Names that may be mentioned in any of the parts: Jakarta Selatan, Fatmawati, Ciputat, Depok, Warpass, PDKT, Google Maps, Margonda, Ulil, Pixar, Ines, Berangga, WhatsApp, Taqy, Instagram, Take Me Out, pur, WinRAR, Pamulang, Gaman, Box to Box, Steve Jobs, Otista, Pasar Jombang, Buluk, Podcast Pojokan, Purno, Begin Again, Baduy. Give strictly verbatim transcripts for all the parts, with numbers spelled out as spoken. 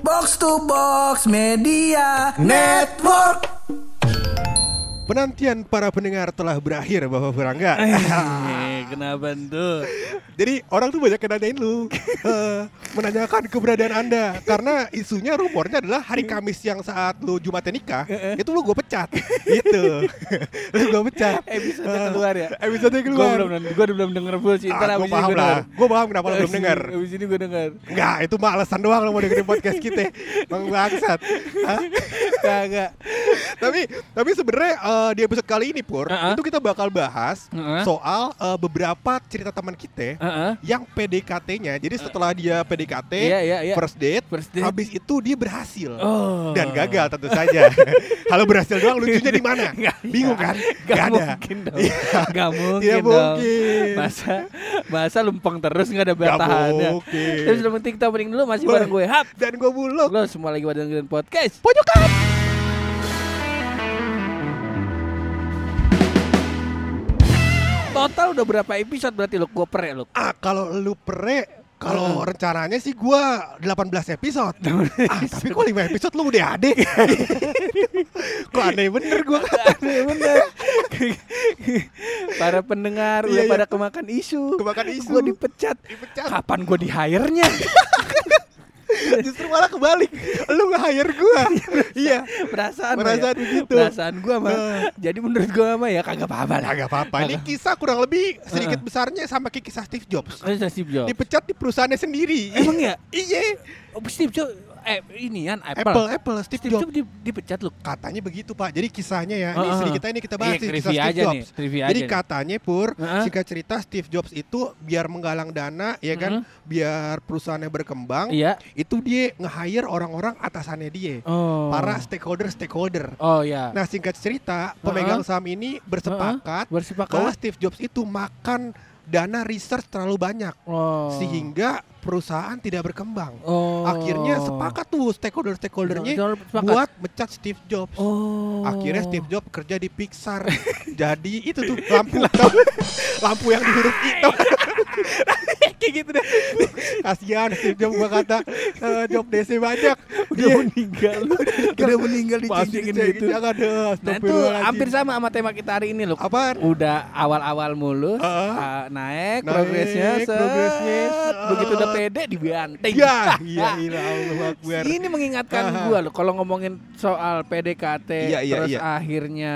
Box to Box Media Network. Penantian para pendengar telah berakhir, Bapak Berangga. Kenapa tuh? Jadi orang tuh banyak yang nanyain lu, uh, menanyakan keberadaan Anda. Karena isunya, rumornya adalah hari Kamis yang saat lu Jumatnya nikah, itu lu gue pecat. Gitu. Lu gue pecat. Episodenya keluar ya? Episodenya keluar. Gue belum denger full sih. Ah, gue paham lah. Gue paham kenapa lu belum denger. Abis ini gue denger. Enggak, itu mah alasan doang lu mau dengerin podcast kita. Bang bangsat. Enggak, enggak. Tapi, tapi sebenarnya uh, di episode kali ini, Pur, uh-huh. itu kita bakal bahas uh-huh. soal uh, beberapa cerita teman kita uh-huh. yang P D K T-nya. Jadi setelah dia P D K T, yeah, yeah, yeah. First, date, first date, habis itu dia berhasil oh. dan gagal tentu saja. Kalau berhasil doang, lucunya di mana? Bingung kan? Gak, gak ada. Mungkin dong. Gak mungkin. Tidak mungkin. Masa, masa lumpang terus gak ada bertahannya. Terus udah penting kita mending dulu masih bareng gue Hap dan gue Buluk. Lo semua lagi pada dengerin podcast Pojokan. Total udah berapa episode berarti lu gua pere lu? Ah, kalau lu pere kalau uh. rencananya sih gue delapan belas episode. Ah, tapi kok lima episode lu udah adek. Kok aneh bener gue kata. Aneh bener. Para pendengar udah iya, pada iya. kemakan isu. Kemakan isu. Gue dipecat. dipecat. Kapan gue di-hire-nya? Justru malah kebalik, lu nge-hire gue. Iya, perasaan perasaan ya. Begitu perasaan gue mah uh. jadi menurut gue mah ya kagak apa-apa lah. Kagak apa-apa ini kisah kurang lebih sedikit uh. besarnya sama kayak kisah Steve Jobs. Oh, Steve Jobs dipecat di perusahaannya sendiri. Emang ya? Iya, Steve Jobs eh ini kan Apple Apple, Apple Steve, Steve Jobs, Jobs dipecat loh katanya begitu Pak. Jadi kisahnya ya uh-huh. ini sedikit ini kita bahas yeah, kisah Steve Jobs nih, jadi katanya Pur uh-huh. singkat cerita Steve Jobs itu biar menggalang dana ya kan uh-huh. biar perusahaannya berkembang yeah. itu dia nge-hire orang-orang atasannya dia oh. para stakeholder-stakeholder oh ya yeah. Nah singkat cerita pemegang uh-huh. saham ini bersepakat, uh-huh. bersepakat bahwa Steve Jobs itu makan dana research terlalu banyak oh. sehingga perusahaan tidak berkembang. Oh. Akhirnya sepakat tuh stakeholder-stakeholdernya oh, buat mecat Steve Jobs. Oh. Akhirnya Steve Jobs kerja di Pixar. Jadi itu tuh lampu lampu yang di huruf I. Kayak gitu deh. Kasihan Steve Jobs gua kata uh, job D C banyak. Udah yeah. meninggal. Udah meninggal di cincin gitu. Jangan deh. Nah itu hampir sama sama tema kita hari ini loh. Apaan? Udah awal-awal mulus, uh, naik, naik progresnya, set, progresnya set. Begitu udah pede dibanting. Ya, iya, iya, Allah Akbar. Ini mengingatkan uh-huh. gua loh kalau ngomongin soal P D K T yeah, yeah, terus yeah. akhirnya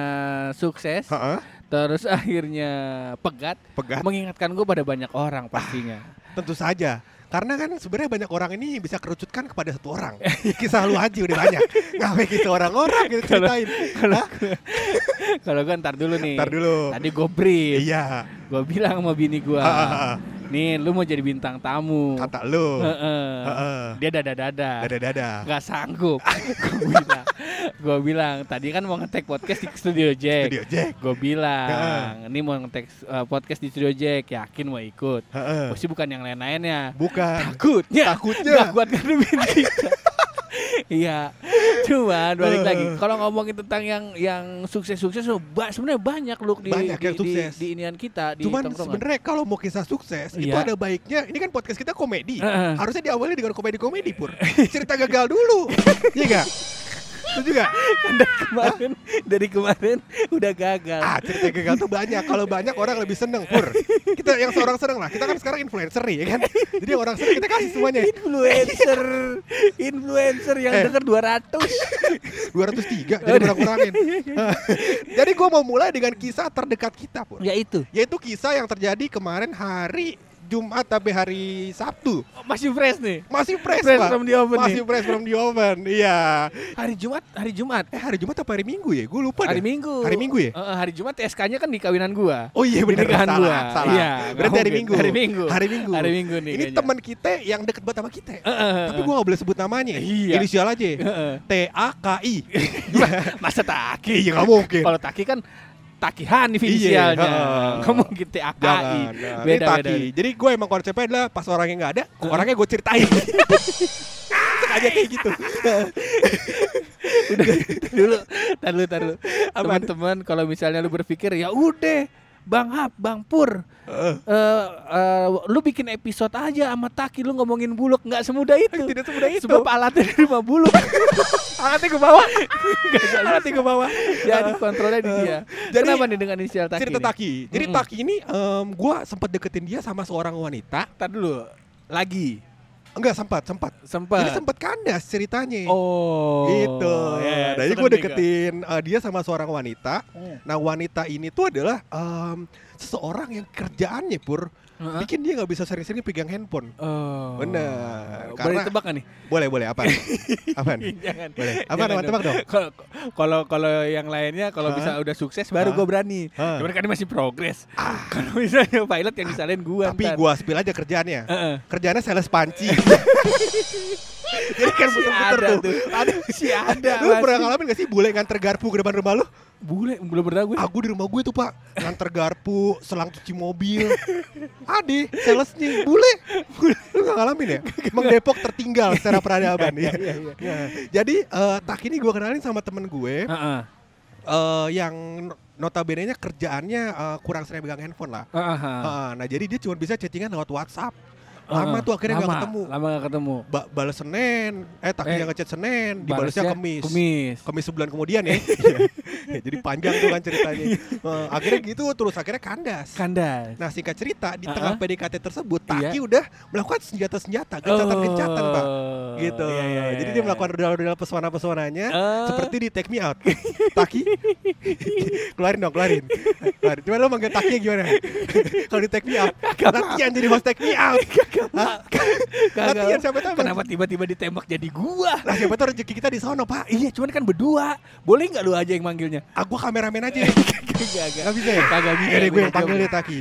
sukses. Uh-huh. Terus akhirnya pegat, pegat. Mengingatkan gue pada banyak orang pastinya. Ah, tentu saja. Karena kan sebenarnya banyak orang ini bisa kerucutkan kepada satu orang. Kisah lu aja udah banyak. Ngapain gitu orang-orang gitu ceritain. Kalau gue ntar dulu nih. Ntar dulu. Tadi gue brief. Iya. Gue bilang sama bini gue. Nih lu mau jadi bintang tamu. Kata lu. Dia dada-dada. Dada-dada. Gak sanggup. Gue bilang. Gue bilang tadi kan mau nge-take podcast di Studio Jack. Studio Jack. Gue bilang ini mau nge-take uh, podcast di Studio Jack. Yakin mau ikut. Gue sih bukan yang lain-lainnya. Bukan. Takutnya Takutnya gak kuat ngadepin kita. Iya. Cuman balik lagi kalau ngomongin tentang yang yang sukses-sukses sebenarnya banyak loh di banyak di, di, di inian kita di cuman sebenarnya kalau mau kisah sukses yeah. itu ada baiknya. Ini kan podcast kita komedi uh-uh. harusnya diawali dengan komedi-komedi Pur. Cerita gagal dulu. Iya gak? Itu juga dari kemarin Hah? dari kemarin udah gagal. Ah, cerita gagal tuh banyak. Kalau banyak orang lebih seneng Pur. Kita yang seorang seneng lah. Kita kan sekarang influencer ya kan. Jadi orang seneng kita kasih semuanya. Influencer, influencer yang eh. denger dua ratus. dua ratus tiga jadi kurang-kurangin. Jadi gue mau mulai dengan kisah terdekat kita Pur. Yaitu Yaitu kisah yang terjadi kemarin hari Jumat tapi hari Sabtu. Masih fresh nih. Masih fresh, fresh Pak. From the oven Masih nih. fresh from the oven. Iya. Hari Jumat, hari Jumat. Eh hari Jumat apa hari Minggu ya? Gue lupa hari deh. Hari Minggu. Hari Minggu ya? Uh, hari Jumat S K-nya kan di kawinan gua. Oh iya benar. Salah, gua. salah. Iya, berarti hari Minggu. Hari Minggu. Hari Minggu. Hari Minggu nih. Ini teman kita yang deket banget sama kita. Uh, uh, uh, tapi gua enggak boleh sebut namanya. Iya. Inisial aja. Uh, uh. T A K I. Masa Taqy ya enggak mungkin. Kalau Taqy kan Takihan nih inisialnya. Kamu mungkin T A K I. Beda-beda. Jadi gue emang konsepnya adalah pas orangnya gak ada, uh. orangnya gue ceritain. Sengaja kayak gitu. Udah dulu, tar dulu, tar dulu. Teman-teman kalau misalnya lu berpikir ya udah Bang Hap, Bang Pur, uh. Uh, uh, lu bikin episode aja sama Taqy, lu ngomongin buluk. Nggak semudah itu. Tidak semudah itu. Sebab alatnya di rumah buluk. Alatnya ke bawah. Alatnya ke bawah. Jadi kontrolnya di dia. Jadi, kenapa nih dengan inisial Taqy? Cerita Taqy. Jadi mm-hmm. Taqy ini um, gue sempat deketin dia sama seorang wanita. Ntar dulu. Lagi. Enggak, sempat, sempat. Sempat. Jadi sempat kandas ceritanya. Oh. Gitu. Yeah, jadi gue deketin uh, dia sama seorang wanita. Yeah. Nah, wanita ini tuh adalah um, seseorang yang kerjaannya Pur uh-huh. bikin dia enggak bisa sering-sering pegang handphone. Oh. Benar. Karena, boleh tebak kan nih? Boleh, boleh. Apaan? Apaan? Jangan. Boleh. Apaan? Jangan tebak dong. Kalau kalau yang lainnya kalau huh? bisa udah sukses baru huh? gue berani. Huh? Cuman kan ini masih progres. Ah. Kalau misalnya pilot yang disalahin gue. Tapi gue spill aja kerjaannya. Uh-uh. Kerjaannya sales panci. Jadi kan puter-puter tuh. tuh. Ada sih ada. Lu masih. Pernah ngalamin gak sih bule nganter garpu ke depan rumah lu? Bule belum pernah gue. Aku di rumah gue tuh Pak, nganter garpu, selang cuci mobil. Ade, salesnya bule. Lu gak ngalamin ya? Emang Depok tertinggal secara peradaban ya. Iya, iya, iya. Jadi uh, Taqy ini gue kenalin sama temen gue. Uh-uh. Uh, yang notabene-nya kerjaannya uh, kurang sering pegang handphone lah. Uh-huh. Uh, nah jadi dia cuma bisa chattingan lewat WhatsApp. Lama uh, tuh akhirnya lama, gak ketemu. Lama gak ketemu. Ba- balas Senin, eh Taqy yang eh, ngechat Senin, dibalasnya Kemis. Kemis. Kemis sebulan kemudian ya. Ya. Jadi panjang tuh kan ceritanya. Uh, akhirnya gitu terus akhirnya kandas. Kandas. Nah, singkat cerita di uh-huh. tengah P D K T tersebut Taqy iya. udah melakukan senjata-senjata, gencatan-gencatan, Pak. Oh, gitu. Iya, iya, iya. Jadi dia melakukan rudal-rudal pesona-pesonanya uh. seperti di Take Me Out. Taqy. Keluarin dong, keluarin. Keluarin. Cuma lo manggil Taqy gimana? Kalau di Take Me Out, latihan jadi host Take Me Out. Hah? Latihan siapa tahu kenapa tiba-tiba ditembak jadi gua. Lah siapa tahu rezeki kita di sono, Pak. Iya, cuman kan berdua. Boleh enggak lu aja yang manggilnya? Ah, gua kameramen aja. Enggak bisa ya? Kagak bisa. Jadi gue yang panggil dia Taqy.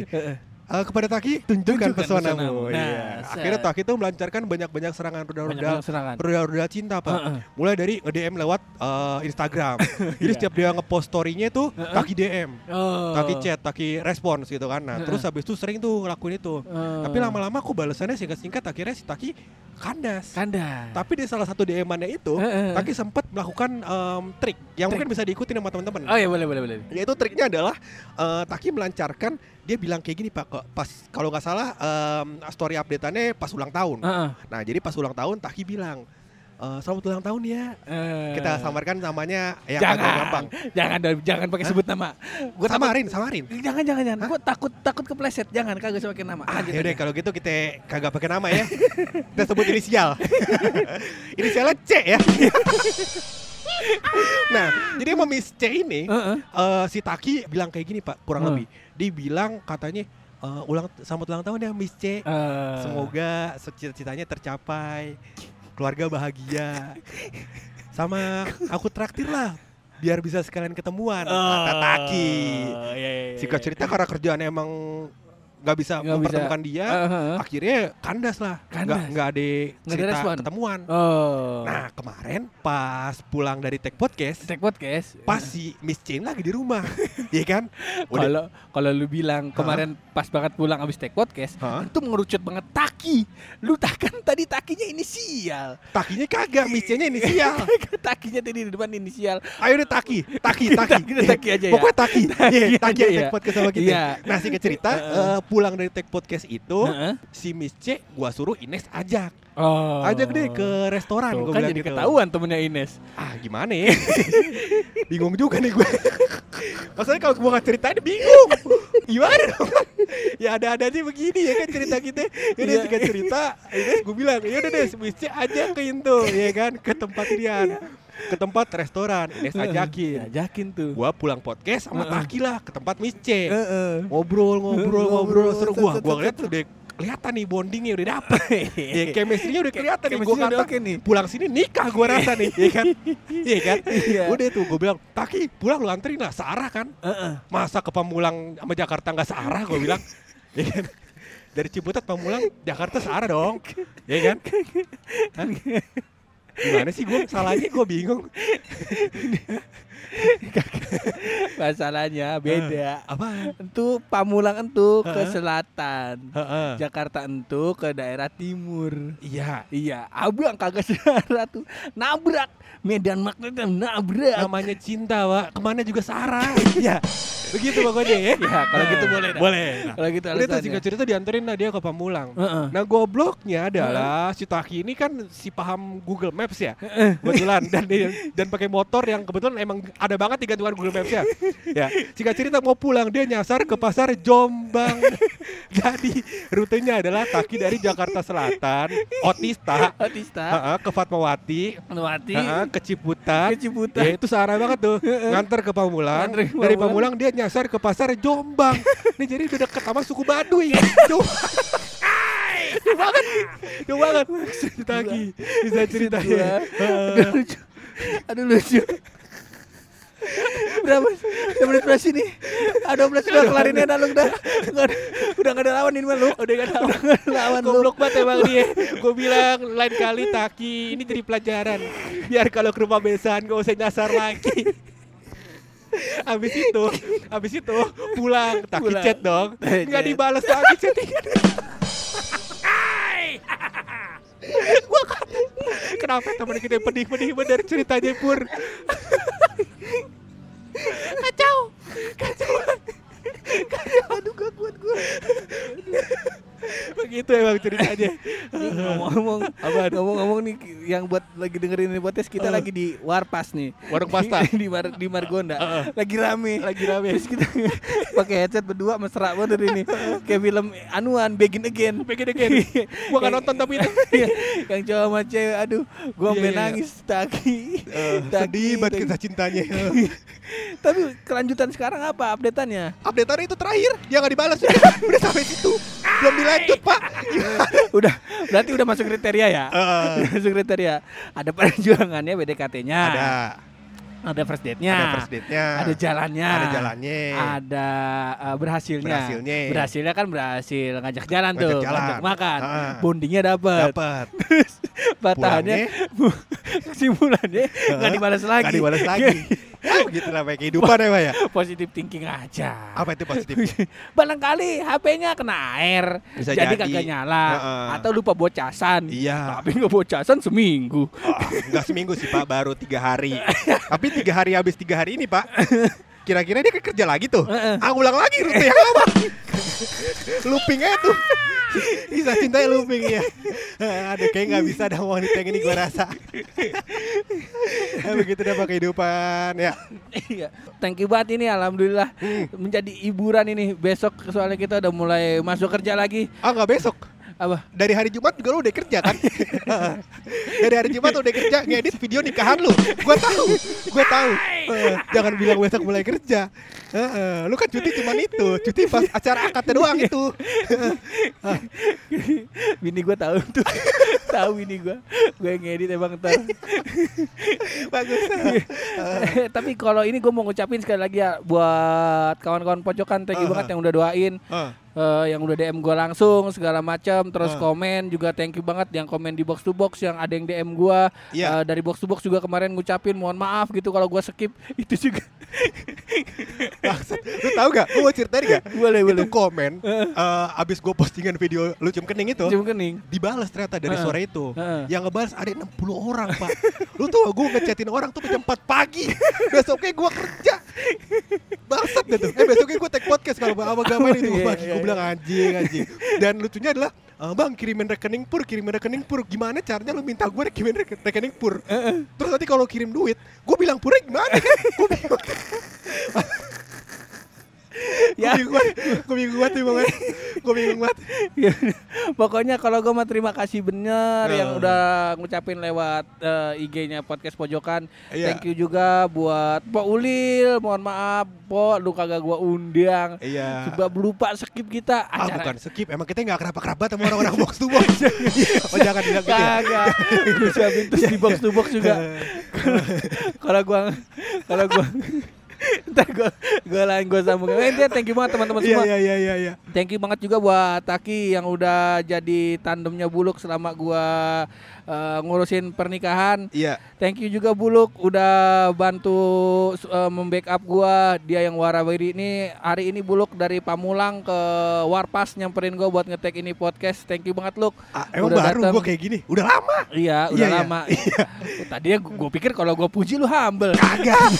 Uh, kepada Taqy tunjukkan, tunjukkan pesonamu. Nah, iya. Akhirnya Taqy itu melancarkan banyak-banyak serangan rudal-rudal rudal-rudal cinta, Pak. Uh-uh. Mulai dari nge-D M lewat uh, Instagram. Jadi yeah. setiap dia nge-post story-nya itu uh-uh. Taqy D M, oh. Taqy chat, Taqy respons gitu kan. Nah, uh-uh. terus habis itu sering tuh ngelakuin itu. Uh. Tapi lama-lama kok balasannya singkat-singkat akhirnya si Taqy kandas. Kandas. Tapi di salah satu D M-annya itu uh-uh. Taqy sempat melakukan um, trik yang trik. Mungkin bisa diikuti sama teman-teman. Oh iya boleh boleh boleh. Yaitu triknya adalah uh, Taqy melancarkan dia bilang kayak gini Pak, pas kalau nggak salah um, story update-annya pas ulang tahun. Uh-uh. Nah jadi pas ulang tahun Taqy bilang uh, selamat ulang tahun ya. Uh. Kita samarkan namanya yang agak gampang. Jangan jangan pakai sebut nama. Gua samarin takut, samarin. Jangan jangan jangan. Gue takut takut kepleset. Jangan kagak usah pakai nama. Ah, ya udah kalau gitu kita kagak pakai nama ya. Kita sebut inisial. Inisialnya C ya. Nah, jadi sama Miss C ini uh-uh. uh, si Taqy bilang kayak gini Pak, kurang uh. lebih. Dia bilang katanya uh, ulang selamat ulang tahun ya Miss C. Uh. Semoga cita-citanya tercapai, keluarga bahagia. Sama aku traktir lah biar bisa sekalian ketemuan. Uh. Kata Taqy. Uh, iya, iya, singkat cerita karena kerjaannya emang nggak bisa gak mempertemukan bisa. Dia, uh-huh. akhirnya kandas lah, nggak nggak ada cerita ketemuan. Oh. Nah kemarin pas pulang dari Take Podcast, Take Podcast, pas si Miss Jane lagi di rumah, iya kan? Kalau kalau lu bilang kemarin huh? pas banget pulang abis Take Podcast, huh? itu mengerucut banget Taqy, lu takkan tadi Takinya inisial, Takinya kagak, Miss Jane-nya inisial, Takinya tadi di depan inisial. Ayo deh Taqy, Taqy, Taqy, Taqy aja ya. Pokoknya Taqy, Taqy yang Take Podcast sama kita. Nah singkat cerita. Pulang dari Take Podcast itu uh-huh. si Miss C gua suruh Ines ajak oh. ajak deh ke restoran. Tuh, gua kan bilang jadi gitu. Ketahuan temennya Ines. Ah gimana ya. Bingung juga nih gue. Masalahnya kalau gua gak ceritain bingung. Gimana dong. Ya ada-ada aja begini ya kan cerita kita. Yaudah singkat cerita Ines gua bilang yaudah deh si Miss C ajakin tuh ya kan ke tempat Rian. Ke tempat restoran, Ines ajakin ajakin tuh. Gua pulang podcast sama uh-uh. Taqy lah ke tempat Miss C. Uh-uh. Ngobrol, ngobrol, ngobrol, seru. Wah, gua ngeliat tuh udah kelihatan nih bondingnya udah dapet. Ya, chemistry-nya udah kelihatan nih. Gua kata, pulang sini nikah gua rasa nih, ya kan? Iya kan? Udah tuh gua bilang, Taqy pulang lu anterin lah, searah kan? Masa ke Pamulang sama Jakarta gak searah gua bilang. Iya kan? Dari Ciputat Pamulang, Jakarta searah dong. Iya kan? Gimana sih gue salahnya gue bingung. Masalahnya beda. Uh, apa? Entu Pamulang entu uh-huh. ke selatan. Uh-huh. Jakarta entu ke daerah timur. Iya, iya. Abang kagak searah tuh. Nabrak medan magnet nabrak. Namanya cinta, Pak. Kemana juga searah. Iya. Begitu pokoknya ya. Iya, kalau gitu boleh. Nah. Boleh. Nah. Kalau gitu alasannya. Udah tuh cerita dianterin lah dia ke Pamulang. Uh-uh. Nah, gobloknya adalah uh-uh. si Taqy ini kan si paham Google Maps ya. Uh-uh. Kebetulan dan dan pakai motor yang kebetulan emang ada banget tiga tuan Google Maps ya. Ya, singkat cerita mau pulang dia nyasar ke Pasar Jombang. Jadi rutenya adalah Taqy dari Jakarta Selatan, Otista, Otista. Uh-uh, ke Fatmawati, Fatmawati, uh-uh, ke Ciputat, ke Ciputat. Ya, itu searah banget tuh. Nganter ke Pamulang. Nganter ke Pamulang. Dari Pamulang dia nyasar ke Pasar Jombang. Ini jadi udah deket sama suku Baduy. Lucu banget, lucu banget. Taqy bisa ceritanya. Aduh lucu, aduh lucu. Berapa? Udah menit berapa sini? Aduh belas udah kelarin ya lu udah. Udah enggak ada lawan ini mah lu. Udah enggak ada lawan lu. Goblok banget emang dia. Gua bilang lain kali Taqy ini jadi pelajaran. Biar kalau ke rumah besan enggak usah nyasar lagi. Habis itu, habis itu pulang Taqy chat dong. Enggak dibalas lagi chatnya. Gua kata, kenapa teman kita pedih-pedih bener ceritanya Pur? Kacau, kacau, kacau, aduh gak kuat gue. Begitu emang ceritanya. Ngomong-ngomong, ngomong-ngomong nih yang buat lagi dengerin podcast kita uh. lagi di Warpass nih. Warung pasta di, di, Mar, di Margonda. Uh, uh. Lagi rame, lagi rame. Terus kita pakai headset berdua mesra banget ini. Kayak film anuan Begin Again. Begin Again. Gua kan nonton tapi itu. Yang cowok sama cewek, aduh, gua yeah, yeah. nangis Taqy. Uh, sedih buat kisah cintanya. Tapi kelanjutan sekarang apa updateannya? Updateannya itu terakhir, dia enggak dibalas. Udah sampai situ. Belum dilanjut Pak. Udah, berarti udah masuk kriteria ya. Uh. Udah masuk kriteria. Ada perjuangannya, P D K T-nya. Ada. Ada first date-nya. Ada first date-nya. Ada jalannya. Ada jalannya. Ada uh, berhasilnya. Berhasilnya. Berhasilnya kan berhasil ngajak jalan ngajak tuh, jalan. Ngajak makan. Uh. Bondingnya dapat. Dapat. Patahannya kesimpulannya enggak uh. dibalas lagi. Enggak dibalas lagi. Ya begitu lah kayak kehidupan ya Pak ya. Positive thinking aja. Apa itu positif? Barangkali H P-nya kena air. Bisa jadi, jadi kagak nyala uh-uh. atau lupa bocasan. Iya. Tapi enggak bocasan seminggu. Oh, enggak seminggu sih Pak, baru tiga hari. Tapi tiga hari habis tiga hari ini Pak. Kira-kira dia kerja lagi tuh. Uh-uh. Ah ulang lagi rute yang lama. Looping aja tuh. Bisa cintanya looping ya. Aduh kayak gak bisa dah wanita yang ini gue rasa. Begitu dah pakai kehidupan ya. Thank you banget ini alhamdulillah hmm. menjadi hiburan ini. Besok soalnya kita udah mulai masuk kerja lagi. Ah gak besok? Apa? Dari hari Jumat juga lu udah kerja kan? Dari hari Jumat udah kerja ngedit video nikahan lu. Gua tahu, gua tahu. Uh, jangan bilang besok mulai kerja. Uh, uh, lu kan cuti cuma itu, cuti pas acara akadnya doang itu. Uh. Bini gua tahu tuh. Tahu bini gua. Gua yang ngedit emang entar. Bagus. Uh. Uh. Tapi kalau ini gua mau ngucapin sekali lagi ya buat kawan-kawan pojokan thank you uh-huh. banget yang udah doain. Uh. Uh, yang udah D M gue langsung segala macam terus uh. komen juga thank you banget yang komen di box to box yang ada yang D M gue yeah. uh, dari box to box juga kemarin ngucapin mohon maaf gitu kalau gue skip itu juga. Maksud, lu tahu gak? Lu mau ceritain gak? Boleh, itu boleh. Komen uh. Uh, abis gue postingan video lu cium kening itu cium kening dibalas ternyata dari uh. sore itu uh. yang ngebalas ada enam puluh orang Pak. Lu tau gue ngechatin orang tuh jam empat pagi besoknya gue kerja bangsat gitu. Eh besoknya gue take podcast kalau sama gaman itu yeah, pagi yeah. bilang anjing anjing dan lucunya adalah Bang kirimin rekening Pur, kirimin rekening Pur. Gimana caranya lu minta gue kirimin rekening Pur? Uh-uh. Terus nanti kalau kirim duit, gue bilang Purnya gimana? Gue bingung. Ya, gue bingung banget nih banget. Gue bingung banget. Pokoknya kalau gue mah terima kasih bener uh. yang udah ngucapin lewat uh, I G-nya podcast pojokan. Yeah. Thank you juga buat Pak Ulil. Mohon maaf Po, lu kagak gue undang. Iya. Yeah. Sebab lupa skip kita. Ah acara. Bukan skip, emang kita nggak kerap-kerap sama orang-orang box to box. Oh jangan bilang gitu. Kagak. Bisa bintus di box to box juga. Kalau gue, kalau gue. Ntar gue gue lain gue sambung. Intinya thank you banget teman-teman semua. Iya iya iya iya. Thank you banget juga buat Taqy yang udah jadi tandemnya Buluk selama gue uh, ngurusin pernikahan. Iya. Thank you juga Buluk udah bantu uh, membackup gua. Dia yang warawiri ini hari ini Buluk dari Pamulang ke Warpass nyamperin gua buat ngetek ini podcast. Thank you banget Luk. Ah, emang udah baru dateng. Gua kayak gini. Udah lama. Iya, udah iya, lama. Iya. Tadinya gua pikir kalau gua puji lu humble. Kagak.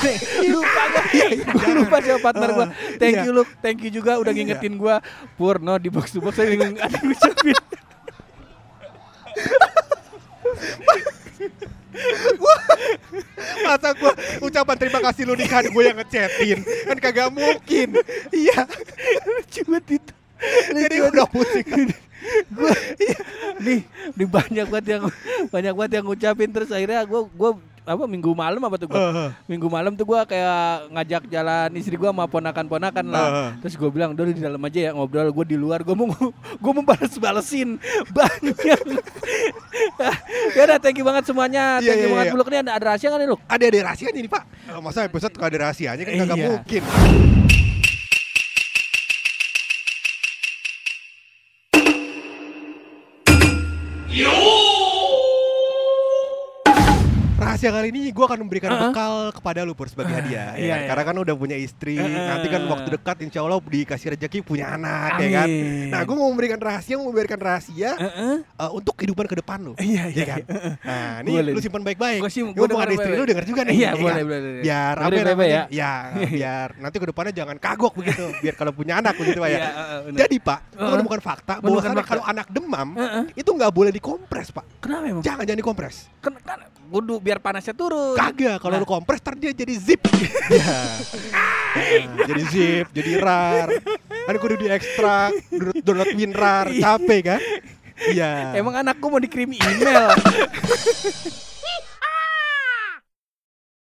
Lu kagak. Gua lupa siapa partner uh, gua. Thank iya. you Luk. Thank you juga udah ngingetin gua Purno di box to box saya bingung ada ngucapin. Gua masa gua ucapan terima kasih lu nikahan gua yang ngechatin kan kagak mungkin. Iya. Cuma itu. Jadi udah pusing. Gua iya. Nih, di banyak banget yang banyak banget yang ngucapin terus akhirnya gua gua apa minggu malam apa tuh gue uh, uh. minggu malam tuh gue kayak ngajak jalan istri gue sama ponakan-ponakan lah uh, uh. terus gue bilang udah di dalam aja ya ngobrol, gue di luar gue mau gue mau balas-balesin banyak. Ya udah thank you banget semuanya, yeah, thank you yeah, banget yeah. Buluk nih ada, ada rahasia nggak nih Luk? Ada ada rahasianya nih Pak, masa episode kalau ada rahasianya kan nggak iya. mungkin. Yo. Rahasia kali ini gue akan memberikan uh-huh. bekal kepada lu Pur sebagai hadiah uh, ya. Iya, iya. Karena kan udah punya istri uh, nanti kan waktu dekat insya Allah dikasih rezeki punya anak. Amin. Ya kan. Nah gue mau memberikan rahasia mau memberikan rahasia uh-uh. uh, untuk kehidupan ke depan lu. Iya, iya, ya kan? Iya. Nah ini boleh. Lu simpan baik-baik. Gue dengar istri lu denger juga nih. Iya ya boleh, kan? boleh, boleh Biar boleh, apa boleh, ya, ya biar nanti ke depannya jangan kagok begitu. Biar kalau punya anak begitu Pak ya. Iya, uh, jadi Pak uh-huh. itu bukan fakta bahwa kalau anak demam itu gak boleh dikompres Pak. Kenapa emang? Jangan-jangan dikompres. Kenapa? Kudu biar panasnya turun. Kagak, kalau nah. lu kompres ntar dia jadi zip. Ya. Nah, jadi zip, jadi rar. Kan kudu di ekstrak, download WinRAR, capek kan? Iya. Emang anakku mau dikirim email.